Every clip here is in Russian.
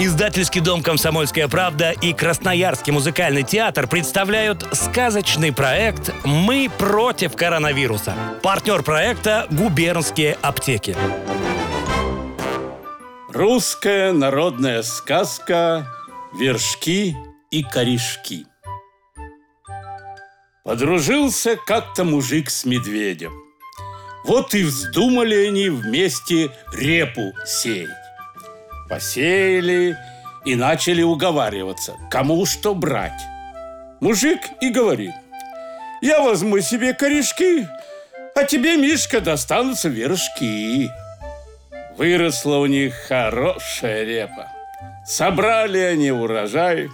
Издательский дом «Комсомольская правда» и Красноярский музыкальный театр представляют сказочный проект «Мы против коронавируса». Партнер проекта «Губернские аптеки». Русская народная сказка «Вершки и корешки». Подружился как-то мужик с медведем. Вот и вздумали они вместе репу сеять. Посеяли и начали уговариваться, кому что брать. Мужик и говорит: я возьму себе корешки, а тебе, Мишка, достанутся вершки. Выросла у них хорошая репа. Собрали они урожай.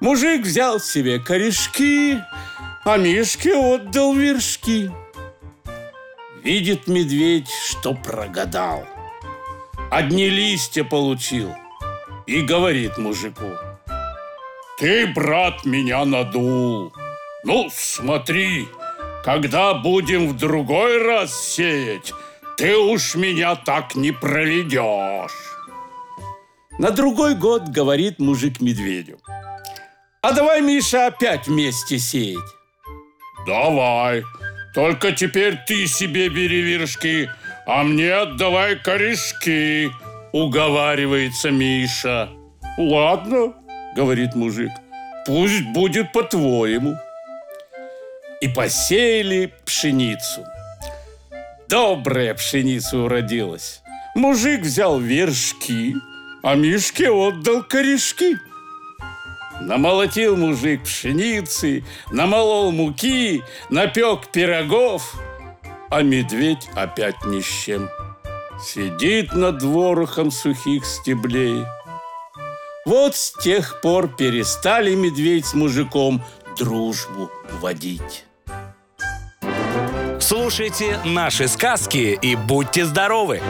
Мужик взял себе корешки, а Мишке отдал вершки. Видит медведь, что прогадал. Одни листья получил. И говорит мужику: ты, брат, меня надул. Ну, смотри, когда будем в другой раз сеять, ты уж меня так не проведешь. На другой год говорит мужик медведю: а давай, Миша, опять вместе сеять. Давай. Только теперь ты себе бери вершки, а мне отдавай корешки, уговаривается Миша. Ладно, говорит мужик, пусть будет по-твоему. И посеяли пшеницу. Добрая пшеница уродилась. Мужик взял вершки, а Мишке отдал корешки. Намолотил мужик пшеницы, намолол муки, напек пирогов, а медведь опять ни с чем. Сидит над ворохом сухих стеблей. Вот с тех пор перестали медведь с мужиком дружбу водить. Слушайте наши сказки и будьте здоровы!